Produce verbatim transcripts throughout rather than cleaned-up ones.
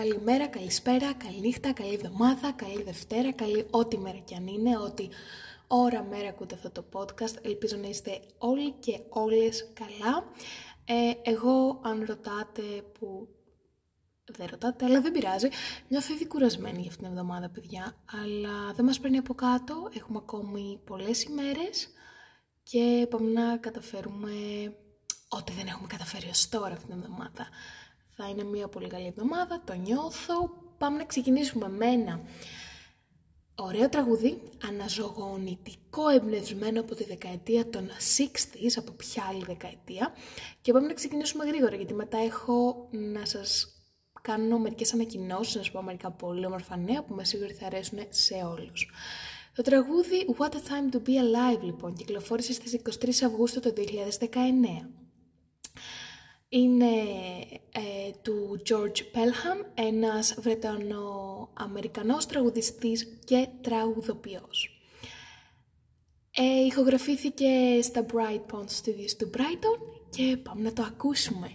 Καλημέρα, καλησπέρα, καληνύχτα, καλή εβδομάδα, καλή Δευτέρα, καλή ό,τι μέρα κι αν είναι, ό,τι ώρα μέρα ακούτε αυτό το podcast. Ελπίζω να είστε όλοι και όλες καλά. Ε, εγώ, αν ρωτάτε που... δεν ρωτάτε, αλλά δεν πειράζει. Νιώθω ήδη κουρασμένη για αυτήν την εβδομάδα, παιδιά, αλλά δεν μας παίρνει από κάτω. Έχουμε ακόμη πολλές ημέρες και πάμε να καταφέρουμε ό,τι δεν έχουμε καταφέρει ως τώρα αυτήν την εβδομάδα. Θα είναι μια πολύ καλή εβδομάδα, το νιώθω. Πάμε να ξεκινήσουμε με ένα ωραίο τραγούδι, αναζωογονητικό, εμπνευσμένο από τη δεκαετία των εξήντα, από ποια άλλη δεκαετία. Και πάμε να ξεκινήσουμε γρήγορα, γιατί μετά έχω να σας κάνω μερικές ανακοινώσεις, να σας πω μερικά πολύ όμορφα νέα που με σίγουρη θα αρέσουν σε όλους. Το τραγούδι What a Time to be Alive, λοιπόν, κυκλοφόρησε στις εικοστή τρίτη Αυγούστου το δύο χιλιάδες δεκαεννέα. Είναι ε, του George Pelham, ένας Βρετανοαμερικανός τραγουδιστής και τραγουδοποιός. Ε, ηχογραφήθηκε στα Bright Pond Studios του Brighton και πάμε να το ακούσουμε.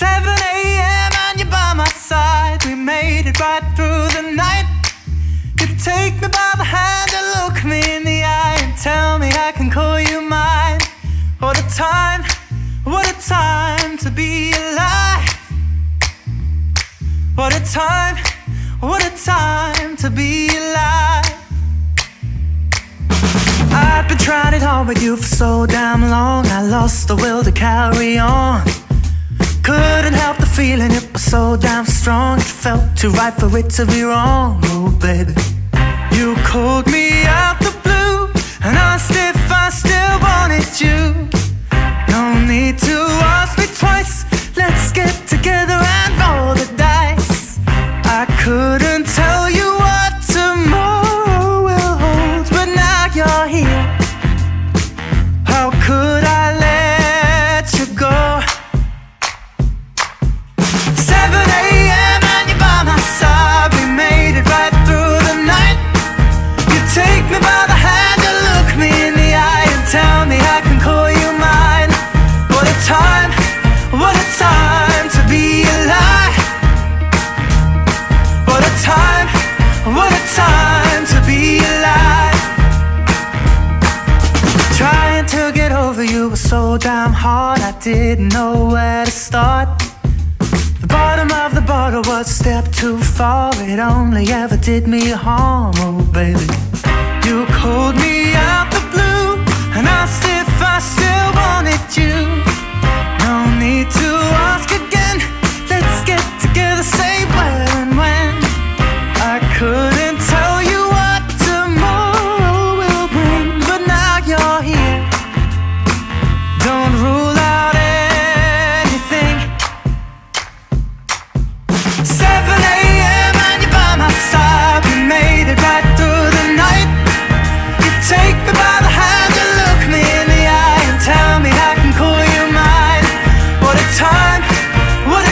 seven a.m. and you're by my side. We made it right through the night. You take me by the hand and look me in the eye and tell me I can call you mine. What a time. What a time to be alive. What a time, what a time to be alive. I've been trying it hard with you for so damn long. I lost the will to carry on. Couldn't help the feeling, it was so damn strong. It felt too right for it to be wrong. Oh baby, you called me out the blue and asked if I still wanted you. No need to ask me twice. Let's get together and roll the dice. I couldn't tell you what tomorrow will hold, but now you're here. How could I let you go? seven a.m. and you're by my side. We made it right through the night. You take me by the hand and look me in the eye and tell me I can call you mine. What a time, what a time to be alive. What a time, what a time to be alive. Trying to get over you was so damn hard. I didn't know where to start. The bottom of the bottle was a step too far. It only ever did me harm, oh baby. You called me out the blue and asked if I still wanted you. No need to ask again. Let's get together, say where and when. I couldn't tell you what tomorrow will bring, but now you're here. Don't rule out anything. seven a.m. and you're by my side. We made it right through the night. You take me by the hand, you look me in the eye and tell me I can call you. What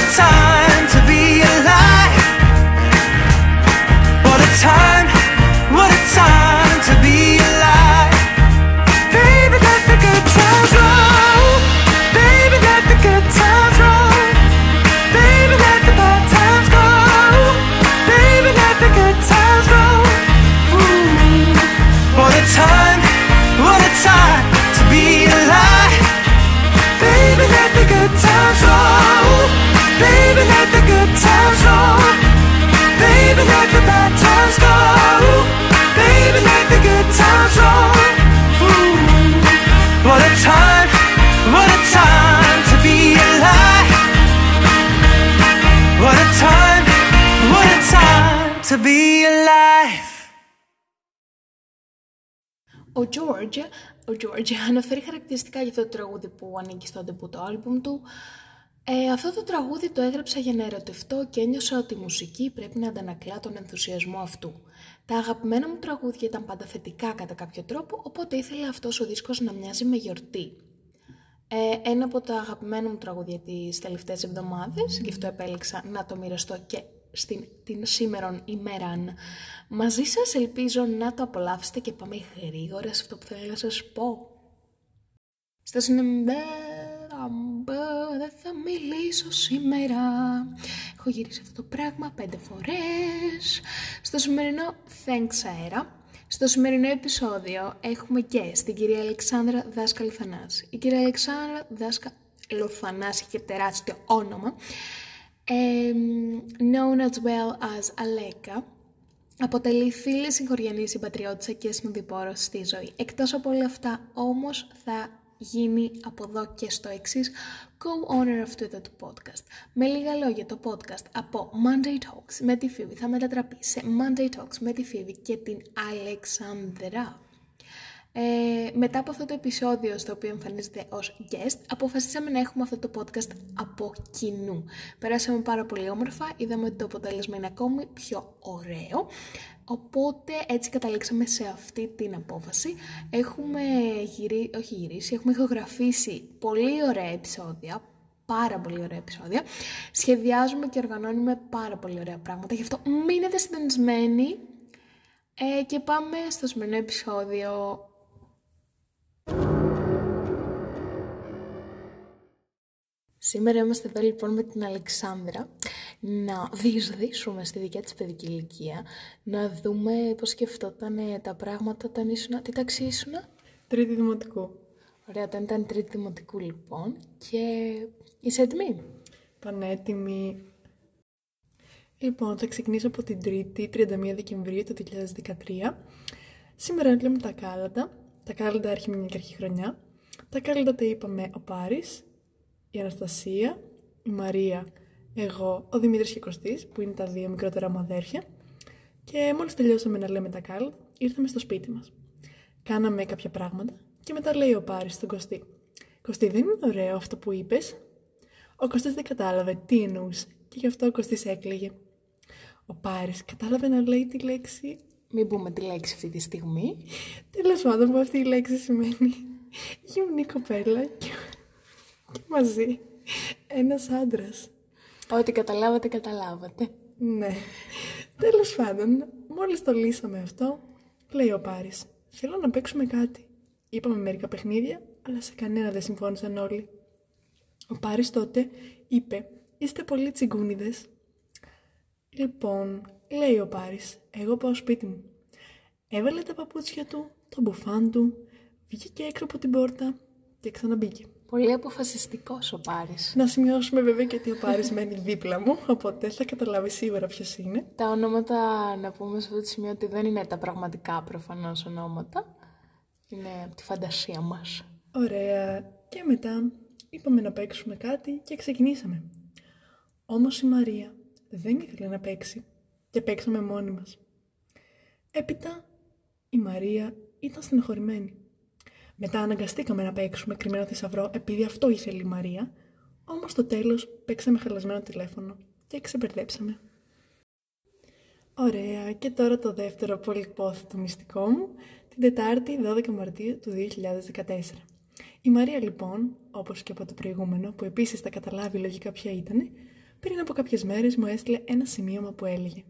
a time, what a time to be alive. What a time, what a time to be alive. Baby, let the good times roll. Baby, let the good times roll. Baby, let the bad times go. Baby, let the good times roll. Ooh. What a time, what a time to be alive. Baby, let the good times roll. Baby, let the good times roll. Baby, let the bad times go. Baby, let the good times roll. Ooh. What a time, what a time to be alive. What a time, what a time to be alive. Ο George, ο George αναφέρει χαρακτηριστικά για αυτό το τραγούδι που ανήκει στο debut το άλμπουμ του. Ε, αυτό το τραγούδι το έγραψα για να ερωτευτώ και ένιωσα ότι η μουσική πρέπει να αντανακλά τον ενθουσιασμό αυτού. Τα αγαπημένα μου τραγούδια ήταν πάντα θετικά κατά κάποιο τρόπο, οπότε ήθελα αυτός ο δίσκος να μοιάζει με γιορτή. Ε, ένα από τα αγαπημένα μου τραγούδια τις τελευταίες εβδομάδες, γι' αυτό επέλεξα να το μοιραστώ και στην την σήμερον ημέραν μαζί σας, ελπίζω να το απολαύσετε και πάμε γρήγορα σε αυτό που θέλω να σας πω. Στα συνεμβέρα, θα μιλήσω σήμερα. Έχω γυρίσει αυτό το πράγμα πέντε φορές. Στο σημερινό Thanks αέρα, στο σημερινό επεισόδιο έχουμε και στην κυρία Αλεξάνδρα Δάσκαλο Θανάση. Η κυρία Αλεξάνδρα Δάσκαλο Θανάση και τεράστιο όνομα, ε, known as well as Αλέκα, αποτελεί φίλη, συγχωριανή, συμπατριώτησα και συνοδοιπόρος στη ζωή. Εκτός από όλα αυτά όμως θα γίνει από εδώ και στο εξής co-owner αυτού εδώ του podcast. Με λίγα λόγια, το podcast από Monday Talks με τη Phoebe θα μετατραπεί σε Monday Talks με τη Phoebe και την Αλεξάνδρα. Ε, μετά από αυτό το επεισόδιο στο οποίο εμφανίζεται ως guest, αποφασίσαμε να έχουμε αυτό το podcast από κοινού. Περάσαμε πάρα πολύ όμορφα, είδαμε ότι το αποτέλεσμα είναι ακόμη πιο ωραίο, οπότε έτσι καταλήξαμε σε αυτή την απόφαση. Έχουμε γυρί... όχι γυρίσει, έχουμε ηχογραφήσει πολύ ωραία επεισόδια, πάρα πολύ ωραία επεισόδια, σχεδιάζουμε και οργανώνουμε πάρα πολύ ωραία πράγματα, γι' αυτό μείνετε συντονισμένοι. Ε, και πάμε στο σημερινό επεισόδιο. Σήμερα είμαστε εδώ λοιπόν με την Αλεξάνδρα να διεισδύσουμε στη δικιά της παιδική ηλικία, να δούμε πώς σκεφτόταν τα πράγματα όταν ήσουν. Τι τάξη ήσουν? Τρίτη δημοτικού. Ωραία, όταν ήταν τρίτη δημοτικού λοιπόν. Και είσαι έτοιμη? Πανέτοιμη. Λοιπόν, θα ξεκινήσω από την Τρίτη, τριάντα μία Δεκεμβρίου του δύο χιλιάδες δεκατρία. Σήμερα λέμε τα κάλαντα. Τα κάλαντα αρχιμηνία και αρχιχρονιά. Τα κάλαντα τα είπαμε ο Πάρης, η Αναστασία, η Μαρία, εγώ, ο Δημήτρης και ο Κωστής, που είναι τα δύο μικρότερα μου αδέρφια. Και μόλις τελειώσαμε να λέμε τα κάλαντα, ήρθαμε στο σπίτι μας. Κάναμε κάποια πράγματα και μετά λέει ο Πάρης στον Κωστή: «Κωστή, δεν είναι ωραίο αυτό που είπες?» Ο Κωστής δεν κατάλαβε τι εννοούσε και γι' αυτό ο Κωστής έκλαιγε. Ο Πάρης κατάλαβε να λέει τη λέξη... Μην πούμε τη λέξη αυτή τη στιγμή. Τέλος πάντων, που αυτή η λέξη σημαίνει γυμνή κοπέλα και, και μαζί ένας άντρας. Ό,τι καταλάβατε, καταλάβατε. Ναι. Τέλος πάντων, μόλις το λύσαμε αυτό, λέει ο Πάρης: «Θέλω να παίξουμε κάτι. Είπαμε μερικά παιχνίδια, αλλά σε κανένα δεν συμφώνησαν όλοι». Ο Πάρης τότε είπε: «Είστε πολύ τσιγκούνιδες». Λοιπόν, λέει ο Πάρης, εγώ πάω σπίτι μου. Έβαλε τα παπούτσια του, το μπουφάν του, βγήκε έξω από την πόρτα και ξαναμπήκε. Πολύ αποφασιστικός ο Πάρης. Να σημειώσουμε βέβαια και ότι ο Πάρης μένει δίπλα μου, οπότε θα καταλάβει σίγουρα ποιος είναι. Τα ονόματα, να πούμε σε αυτό το σημείο, ότι δεν είναι τα πραγματικά προφανώς ονόματα. Είναι από τη φαντασία μας. Ωραία. Και μετά είπαμε να παίξουμε κάτι και ξεκινήσαμε. Όμως η Μαρία δεν ήθελε να παίξει και παίξαμε μόνοι μας. Έπειτα η Μαρία ήταν στενοχωρημένη. Μετά αναγκαστήκαμε να παίξουμε κρυμμένο θησαυρό επειδή αυτό ήθελε η Μαρία, όμως στο τέλος παίξαμε χαλασμένο τηλέφωνο και ξεπερδέψαμε. Ωραία, και τώρα το δεύτερο πολυπόθητο μυστικό μου, την Τετάρτη δώδεκα Μαρτίου του δύο χιλιάδες δεκατέσσερα. Η Μαρία λοιπόν, όπως και από το προηγούμενο, που επίσης θα καταλάβει λογικά ποια ήτανε, πριν από κάποιες μέρες μου έστειλε ένα σημείωμα που έλεγε.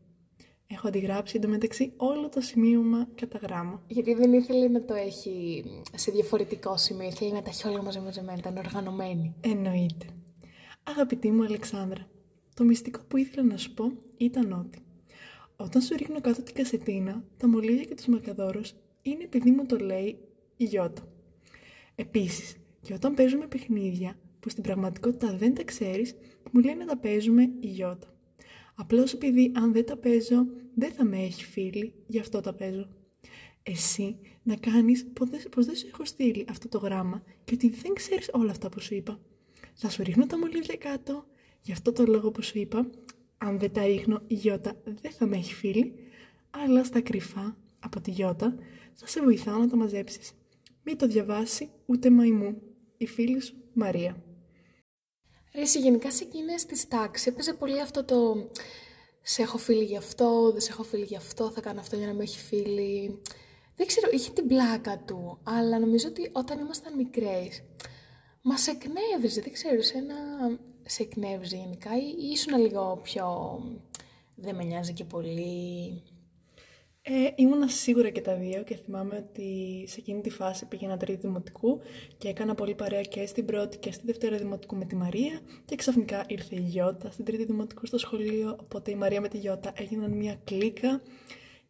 Έχω αντιγράψει εντωμεταξύ όλο το σημείωμα κατά γράμμα. Γιατί δεν ήθελε να το έχει σε διαφορετικό σημείο, ήθελε να τα έχει όλα μαζεμένα, ήταν οργανωμένη. Εννοείται. Αγαπητή μου Αλεξάνδρα, το μυστικό που ήθελα να σου πω ήταν ότι όταν σου ρίχνω κάτω την κασετίνα, τα μολύβια και τους μακαδόρους είναι επειδή μου το λέει η Γιώτα. Επίσης, και όταν παίζουμε παιχνίδια που στην πραγματικότητα δεν τα ξέρεις, μου λέει να τα παίζουμε η Γιώτα. Απλώς επειδή αν δεν τα παίζω, δεν θα με έχει φίλη, γι' αυτό τα παίζω. Εσύ να κάνεις πως δεν σου έχω στείλει αυτό το γράμμα και ότι δεν ξέρεις όλα αυτά που σου είπα. Θα σου ρίχνω τα μολύβια κάτω, γι' αυτό το λόγο που σου είπα, αν δεν τα ρίχνω, η Γιώτα δεν θα με έχει φίλη, αλλά στα κρυφά από τη Γιώτα θα σε βοηθάω να τα μαζέψεις. Μην το διαβάσει ούτε μαϊμού. Η φίλη σου Μαρία. Ρε, γενικά σε εκείνες τις τάξεις έπαιζε πολύ αυτό το «σε έχω φίλη γι' αυτό, δεν σε έχω φίλη γι' αυτό, θα κάνω αυτό για να με έχει φίλη». Δεν ξέρω, είχε την πλάκα του, αλλά νομίζω ότι όταν ήμασταν μικρές μας εκνεύριζε, δεν ξέρω, σε, ένα... σε εκνεύριζε γενικά ή ήσουν λίγο πιο «δεν με νοιάζει και πολύ». Ε, ήμουνα σίγουρα και τα δύο και θυμάμαι ότι σε εκείνη τη φάση πήγαινα τρίτη δημοτικού και έκανα πολύ παρέα και στην πρώτη και στη δεύτερη δημοτικού με τη Μαρία και ξαφνικά ήρθε η Γιώτα στην τρίτη δημοτικού στο σχολείο, οπότε η Μαρία με τη Γιώτα έγιναν μια κλίκα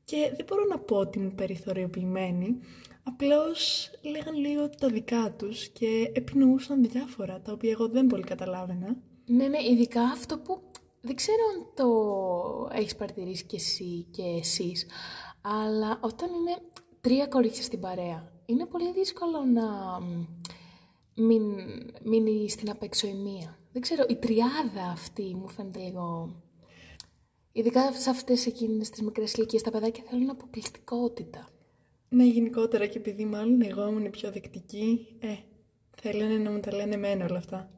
και δεν μπορώ να πω ότι είμαι περιθωριοποιημένη, απλώς λέγαν λίγο τα δικά τους και επινοούσαν διάφορα τα οποία εγώ δεν πολύ καταλάβαινα. Ναι, ναι, ειδικά αυτό που... Δεν ξέρω αν το έχεις παρατηρήσει κι εσύ και εσείς, αλλά όταν είναι τρία κορίτσια στην παρέα, είναι πολύ δύσκολο να μην μείνει στην απεξοημία. Δεν ξέρω, η τριάδα αυτή μου φαίνεται λίγο... Ειδικά σε αυτές εκείνες τις μικρές ηλικίες, τα παιδάκια θέλουν αποκλειστικότητα. Ναι, γενικότερα και επειδή μάλλον εγώ ήμουν πιο δεκτική, ε, θέλανε να μου τα λένε εμένα όλα αυτά.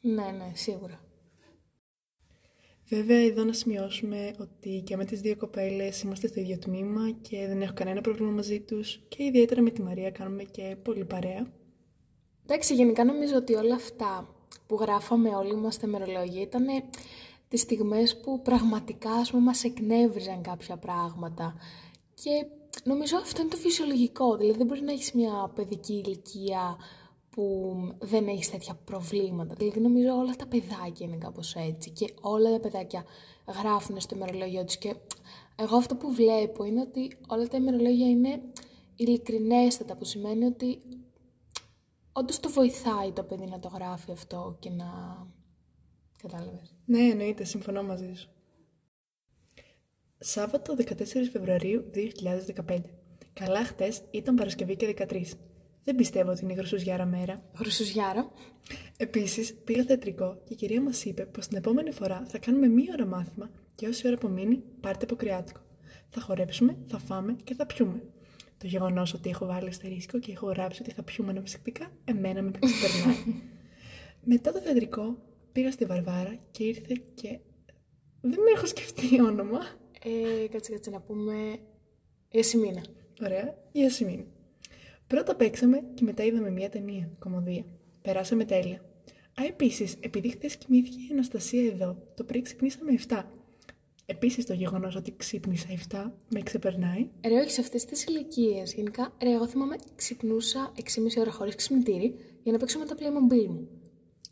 Ναι, ναι, σίγουρα. Βέβαια, εδώ να σημειώσουμε ότι και με τις δύο κοπέλες είμαστε στο ίδιο τμήμα και δεν έχω κανένα πρόβλημα μαζί τους και ιδιαίτερα με τη Μαρία κάνουμε και πολύ παρέα. Εντάξει, γενικά νομίζω ότι όλα αυτά που γράφαμε όλοι μας τα ημερολόγια ήταν τις στιγμές που πραγματικά, ας πούμε, μας εκνεύριζαν κάποια πράγματα. Και νομίζω αυτό είναι το φυσιολογικό, δηλαδή δεν μπορεί να έχεις μια παιδική ηλικία που δεν έχεις τέτοια προβλήματα. Δηλαδή νομίζω όλα τα παιδάκια είναι κάπως έτσι και όλα τα παιδάκια γράφουν στο ημερολόγιο τους και εγώ αυτό που βλέπω είναι ότι όλα τα ημερολόγια είναι ειλικρινέστατα, που σημαίνει ότι όντως το βοηθάει το παιδί να το γράφει αυτό και να... Κατάλαβες. Ναι, εννοείται, συμφωνώ μαζί σου. Σάββατο δεκατέσσερις Φεβρουαρίου δύο χιλιάδες δεκαπέντε. Καλά, χτες ήταν Παρασκευή και δεκατρείς. Δεν πιστεύω ότι είναι Χρυσουζιάρα μέρα. Χρυσουζιάρα. Επίσης, πήγα θεατρικό και η κυρία μας είπε πως την επόμενη φορά θα κάνουμε μία ώρα μάθημα και όση ώρα απομείνει, πάρτε αποκριάτικο. Θα χορέψουμε, θα φάμε και θα πιούμε. Το γεγονός ότι έχω βάλει αστερίσκο και έχω γράψει ότι θα πιούμε αναψυκτικά, εμένα με ξεπερνάει. Μετά το θεατρικό, πήγα στη Βαρβάρα και ήρθε και. Δεν με έχω σκεφτεί όνομα. Ε, κάτσε, κάτσε να πούμε. Ιασημίνα. Ωραία, Ιασημίνα. Πρώτα παίξαμε και μετά είδαμε μια ταινία, κομμωδία. Περάσαμε τέλεια. Α, επίσης, επειδή χθες κοιμήθηκε η Αναστασία εδώ, το πριν ξυπνήσαμε εφτά. Επίσης, το γεγονός ότι ξύπνησα εφτά με ξεπερνάει. Ρε, όχι σε αυτές τις ηλικίες. Γενικά, ρε, εγώ θυμάμαι ξυπνούσα έξι και μισή ώρα χωρίς ξυπνητήρι για να παίξω με τα Playmobil μου.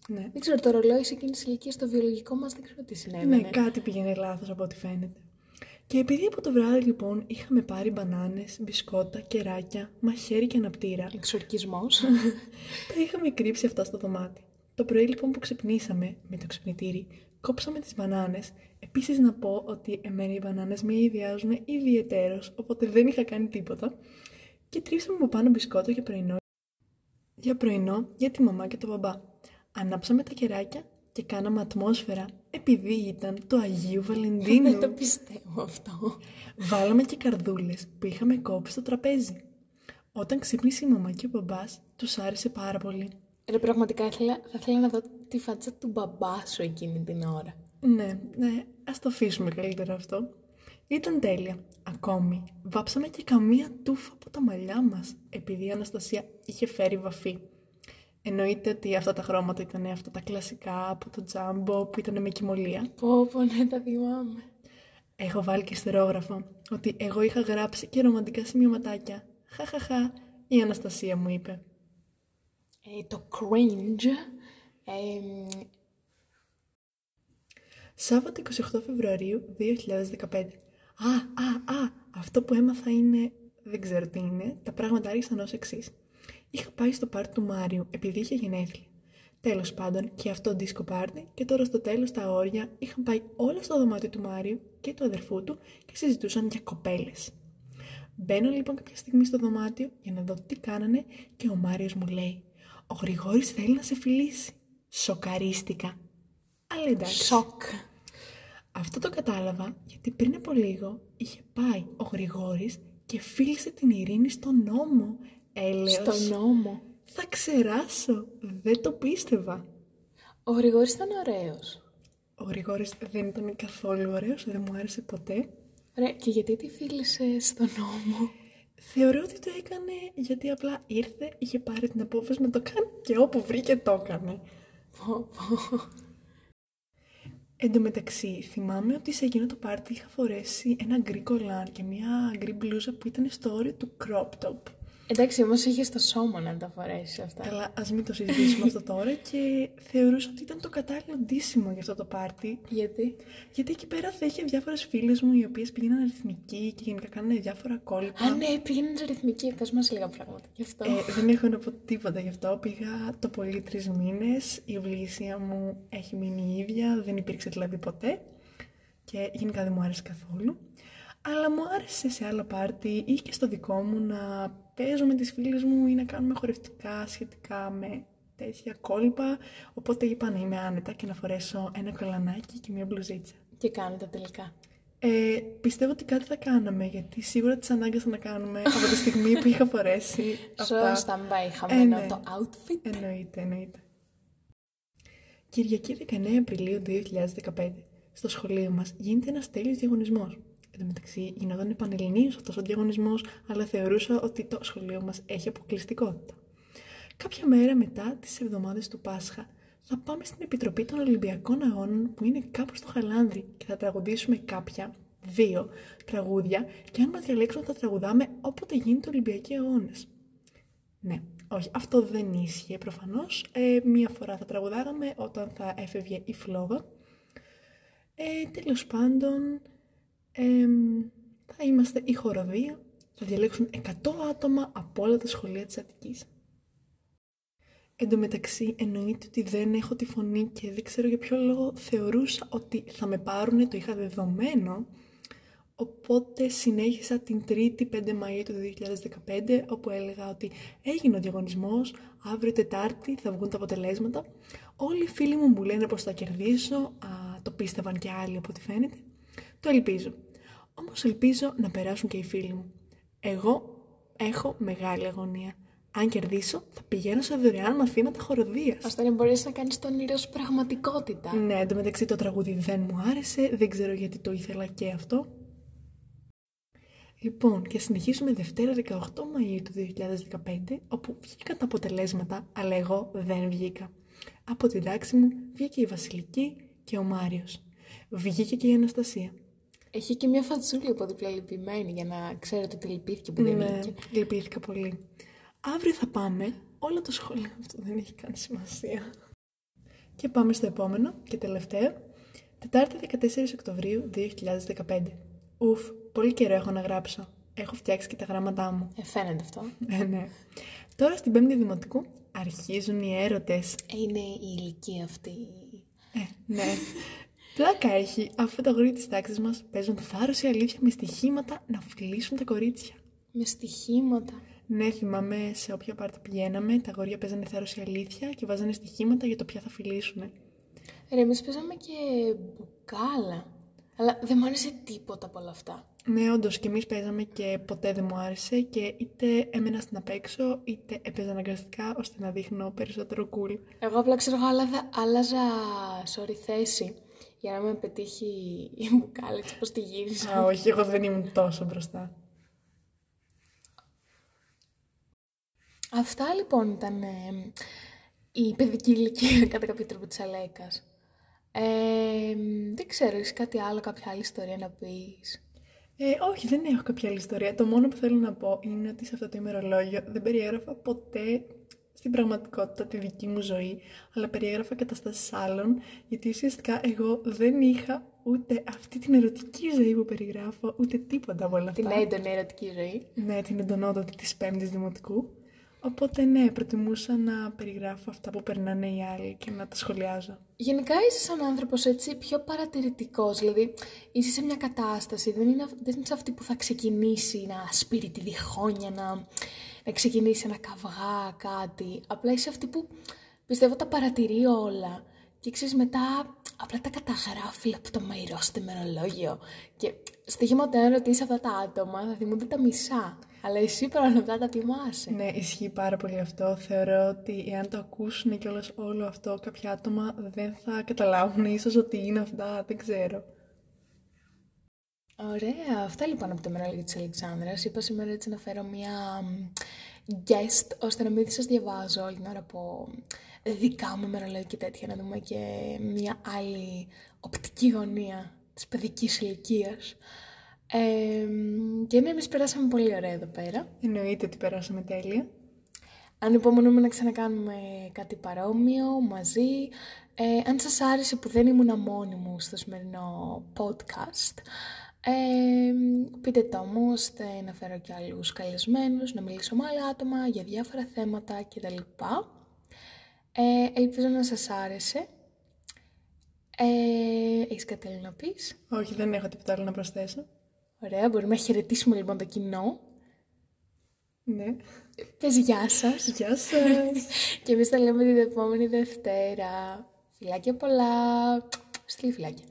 Ναι. Δεν ξέρω, το ρολόι σε εκείνη τη ηλικία στο βιολογικό μας δεν ξέρω τι συνέβαινε. Ναι, κάτι πήγαινε λάθος από ό,τι φαίνεται. Και επειδή από το βράδυ λοιπόν είχαμε πάρει μπανάνες, μπισκότα, κεράκια, μαχαίρι και αναπτήρα. Εξορκισμός. Τα είχαμε κρύψει αυτά στο δωμάτι. Το πρωί λοιπόν που ξυπνήσαμε με το ξυπνητήρι, κόψαμε τις μπανάνες. Επίσης να πω ότι εμένα οι μπανάνες με ιδιάζουν ιδιαιτέρως, οπότε δεν είχα κάνει τίποτα. Και τρίψαμε από πάνω μπισκότο για πρωινό. Για πρωινό για τη μαμά και τον μπαμπά. Ανάψαμε τα κεράκια και κάναμε ατμόσφαιρα, επειδή ήταν το Αγίου Βαλεντίνου. Δεν το πιστεύω αυτό. Βάλαμε και καρδούλες που είχαμε κόψει στο τραπέζι. Όταν ξύπνησε η μαμά και ο μπαμπάς, τους άρεσε πάρα πολύ. Ρε, πραγματικά ήθελα, θα ήθελα να δω τη φάτσα του μπαμπά σου εκείνη την ώρα. Ναι, ναι, ας το αφήσουμε καλύτερα αυτό. Ήταν τέλεια. Ακόμη, βάψαμε και καμία τούφα από τα μαλλιά μας, επειδή η Αναστασία είχε φέρει βαφή. Εννοείται ότι αυτά τα χρώματα ήταν αυτά τα κλασικά από το τζάμπο που ήταν με κοιμωλία. Πω πω, ναι, τα θυμάμαι. Έχω βάλει και στερόγραφο ότι εγώ είχα γράψει και ρομαντικά σημειωματάκια. Χαχαχα, η Αναστασία μου είπε. Ε, το cringe. Ε... Σάββατο εικοστή όγδοη Φεβρουαρίου δύο χιλιάδες δεκαπέντε. Α, α, α, αυτό που έμαθα είναι, δεν ξέρω τι είναι, τα πράγματα άρχισαν ως εξής. Είχα πάει στο πάρτι του Μάριου επειδή είχε γενέθλια. Τέλος πάντων, και αυτό δίσκο πάρτι, και τώρα στο τέλος τα όρια είχαν πάει όλα στο δωμάτιο του Μάριου και του αδερφού του και συζητούσαν για κοπέλες. Μπαίνω λοιπόν κάποια στιγμή στο δωμάτιο για να δω τι κάνανε και ο Μάριος μου λέει: «Ο Γρηγόρης θέλει να σε φιλήσει». Σοκαρίστηκα. Αλλά εντάξει. Σοκ. Αυτό το κατάλαβα γιατί πριν από λίγο είχε πάει ο Γρηγόρης και φίλησε την Ειρήνη στον νόμο. Έλεος. Στον νόμο. Θα ξεράσω. Δεν το πίστευα. Ο Γρηγόρης ήταν ωραίος. Ο Γρηγόρης δεν ήταν καθόλου ωραίος, δεν μου άρεσε ποτέ. Ρε, και γιατί τη φίλησε στον νόμο? Θεωρώ ότι το έκανε γιατί απλά ήρθε, είχε πάρει την απόφαση να το κάνει και όπου βρήκε το έκανε. Πω πω. Εν τω μεταξύ, θυμάμαι ότι σε εκείνο το πάρτι είχα φορέσει ένα γκρι κολάρ και μια γκρι μπλούζα που ήταν στο όριο του crop top. Εντάξει, όμως είχες το σώμα να τα φορέσεις αυτά. Καλά, ας μην το συζητήσουμε αυτό τώρα. Και θεωρούσα ότι ήταν το κατάλληλο ντύσιμο για αυτό το πάρτι. Γιατί? Γιατί εκεί πέρα θα είχε διάφορες φίλες μου οι οποίες πήγαιναν αριθμική και γενικά κάνανε διάφορα κόλπα. Α, ναι, πήγαιναν αριθμική. Πες μας λίγα πράγματα γι' αυτό. Ε, δεν έχω να πω τίποτα γι' αυτό. Πήγα το πολύ τρεις μήνες. Η ευλογησία μου έχει μείνει ίδια. Δεν υπήρξε δηλαδή ποτέ. Και γενικά δεν μου άρεσε καθόλου. Αλλά μου άρεσε σε άλλα πάρτι ή και στο δικό μου να παίζω με τις φίλες μου ή να κάνουμε χορευτικά σχετικά με τέτοια κόλπα. Οπότε είπα να είμαι άνετα και να φορέσω ένα κολανάκι και μια μπλουζίτσα. Και κάνετε τελικά? Ε, πιστεύω ότι κάτι θα κάναμε, γιατί σίγουρα τις ανάγκασα να κάνουμε από τη στιγμή που είχα φορέσει αυτά. Σωστά, μην πάει χαμένο το outfit. Εννοείται, εννοείται. Κυριακή δεκαεννέα Απριλίου δύο χιλιάδες δεκαπέντε, στο σχολείο μας γίνεται ένας τέλειος διαγωνισμός. Εν τω μεταξύ, γινόταν πανελληνίος αυτός ο διαγωνισμός, αλλά θεωρούσα ότι το σχολείο μας έχει αποκλειστικότητα. Κάποια μέρα μετά τις εβδομάδες του Πάσχα, θα πάμε στην Επιτροπή των Ολυμπιακών Αγώνων που είναι κάπου στο Χαλάνδρι και θα τραγουδήσουμε κάποια, δύο τραγούδια, και αν μας διαλέξουν θα τραγουδάμε όποτε γίνεται Ολυμπιακοί Αγώνες. Ναι, όχι, αυτό δεν ίσχυε προφανώς. Ε, μία φορά θα τραγουδάγαμε όταν θα έφευγε η φλόγα. Ε, τέλος πάντων. Ε, θα είμαστε η χοροδία, θα διαλέξουν εκατό άτομα από όλα τα σχολεία της Αττικής. Εν τω μεταξύ, εννοείται ότι δεν έχω τη φωνή και δεν ξέρω για ποιο λόγο θεωρούσα ότι θα με πάρουνε, το είχα δεδομένο, οπότε συνέχισα την τρίτη πέντε Μαΐου του δύο χιλιάδες δεκαπέντε, όπου έλεγα ότι έγινε ο διαγωνισμός, αύριο Τετάρτη θα βγουν τα αποτελέσματα, όλοι οι φίλοι μου μου λένε πως θα κερδίσω, α, το πίστευαν και άλλοι από ό,τι φαίνεται. Το ελπίζω. Όμως ελπίζω να περάσουν και οι φίλοι μου. Εγώ έχω μεγάλη αγωνία. Αν κερδίσω, θα πηγαίνω σε δωρεάν μαθήματα χοροδίας. Ώστε να μπορείς να κάνεις τον όνειρό σου πραγματικότητα. Ναι, εν τω μεταξύ το τραγούδι δεν μου άρεσε, δεν ξέρω γιατί το ήθελα και αυτό. Λοιπόν, και συνεχίζουμε Δευτέρα δεκαοκτώ Μαΐου του δύο χιλιάδες δεκαπέντε, όπου βγήκαν τα αποτελέσματα, αλλά εγώ δεν βγήκα. Από την τάξη μου βγήκε η Βασιλική και ο Μάριος. Βγήκε και η Αναστασία. Έχει και μια φατσούλη από δίπλα λυπημένη, για να ξέρετε ότι λυπήθηκε που δεν βγήκε. Ναι, λυπήθηκα πολύ. Αύριο θα πάμε, όλο το σχολείο, αυτό δεν έχει καν σημασία. Και πάμε στο επόμενο και τελευταίο, Τετάρτη δεκατέσσερις Οκτωβρίου δύο χιλιάδες δεκαπέντε. Ουφ, πολύ καιρό έχω να γράψω. Έχω φτιάξει και τα γράμματά μου. Ε, φαίνεται αυτό. Ε, ναι. Τώρα στην Πέμπτη Δημοτικού αρχίζουν οι έρωτες. Ε, είναι η ηλικία αυτή. Ε, ναι. Πλάκα έχει, αφού τα αγόρια της τάξης μας παίζουν θάρρος ή αλήθεια με στοιχήματα να φιλήσουν τα κορίτσια. Με στοιχήματα. Ναι, θυμάμαι σε όποια πάρτι πηγαίναμε, τα αγόρια παίζανε θάρρος ή αλήθεια και βάζανε στοιχήματα για το ποια θα φιλήσουνε. Ρε, εμείς παίζαμε και μπουκάλα. Αλλά δεν μου άρεσε τίποτα από όλα αυτά. Ναι, όντως, και εμείς παίζαμε και ποτέ δεν μου άρεσε και είτε έμενα στην απέξω, είτε έπαιζα αναγκαστικά ώστε να δείχνω περισσότερο cool. Εγώ απλά ξέρω, άλλαζα sorry, θέση. Για να με πετύχει η μπουκάλα, έτσι πως τη γύρισα. Α, όχι, εγώ δεν ήμουν τόσο μπροστά. Αυτά λοιπόν ήταν ε, η παιδική ηλικία κατά κάποιο τρόπο της Αλέκας. Ε, δεν ξέρω, έχεις κάτι άλλο, κάποια άλλη ιστορία να πεις? Ε, όχι, δεν έχω κάποια άλλη ιστορία. Το μόνο που θέλω να πω είναι ότι σε αυτό το ημερολόγιο δεν περιέγραφα ποτέ στην πραγματικότητα τη δική μου ζωή, αλλά περιέγραφα καταστάσεις άλλων, γιατί ουσιαστικά εγώ δεν είχα ούτε αυτή την ερωτική ζωή που περιγράφω, ούτε τίποτα από όλα αυτά. Την έντονη ερωτική ζωή. Ναι, την εντονότατη της Πέμπτης Δημοτικού. Οπότε ναι, προτιμούσα να περιγράφω αυτά που περνάνε οι άλλοι και να τα σχολιάζω. Γενικά είσαι σαν άνθρωπος έτσι πιο παρατηρητικός, δηλαδή είσαι σε μια κατάσταση, δεν είναι, δεν είναι αυτή που θα ξεκινήσει να σπείρει τη διχόνια, να... να ξεκινήσει ένα καβγά, κάτι. Απλά είσαι αυτή που πιστεύω τα παρατηρεί όλα. Και ξέρεις, μετά απλά τα καταγράφει λεπτομερό στο ημερολόγιο. Και στοίχημα όταν ρωτήσει αυτά τα άτομα θα θυμούνται τα μισά. Αλλά εσύ παρόλα αυτά τα τιμάσαι. Ναι, ισχύει πάρα πολύ αυτό. Θεωρώ ότι εάν το ακούσουν κιόλας όλο αυτό, κάποια άτομα δεν θα καταλάβουν ίσως ότι είναι αυτά. Δεν ξέρω. Ωραία, αυτά λοιπόν από το ημερολόγιο της Αλεξάνδρας. Είπα σήμερα έτσι να φέρω μια guest, ώστε να μην σας διαβάζω όλη την ώρα από δικά μου ημερολόγια και τέτοια, να δούμε και μια άλλη οπτική γωνία της παιδικής ηλικίας. Ε, και ναι, εμείς περάσαμε πολύ ωραία εδώ πέρα. Εννοείται ότι περάσαμε τέλεια. Ανυπομονούμε να ξανακάνουμε κάτι παρόμοιο μαζί. Ε, αν σας άρεσε που δεν ήμουν μόνη μου στο σημερινό podcast, ε, πείτε το μου, ώστε να φέρω και άλλους καλεσμένους, να μιλήσω με άλλα άτομα για διάφορα θέματα κτλ. Ε, ελπίζω να σας άρεσε. Ε, έχεις κάτι άλλο να πεις? Όχι, δεν έχω τίποτα άλλο να προσθέσω. Ωραία, μπορούμε να χαιρετήσουμε λοιπόν το κοινό. Ναι. Πες γεια σας. Γεια σας. Και εμείς θα λέμε την επόμενη Δευτέρα. Φιλάκια πολλά. Στείλει φιλάκια.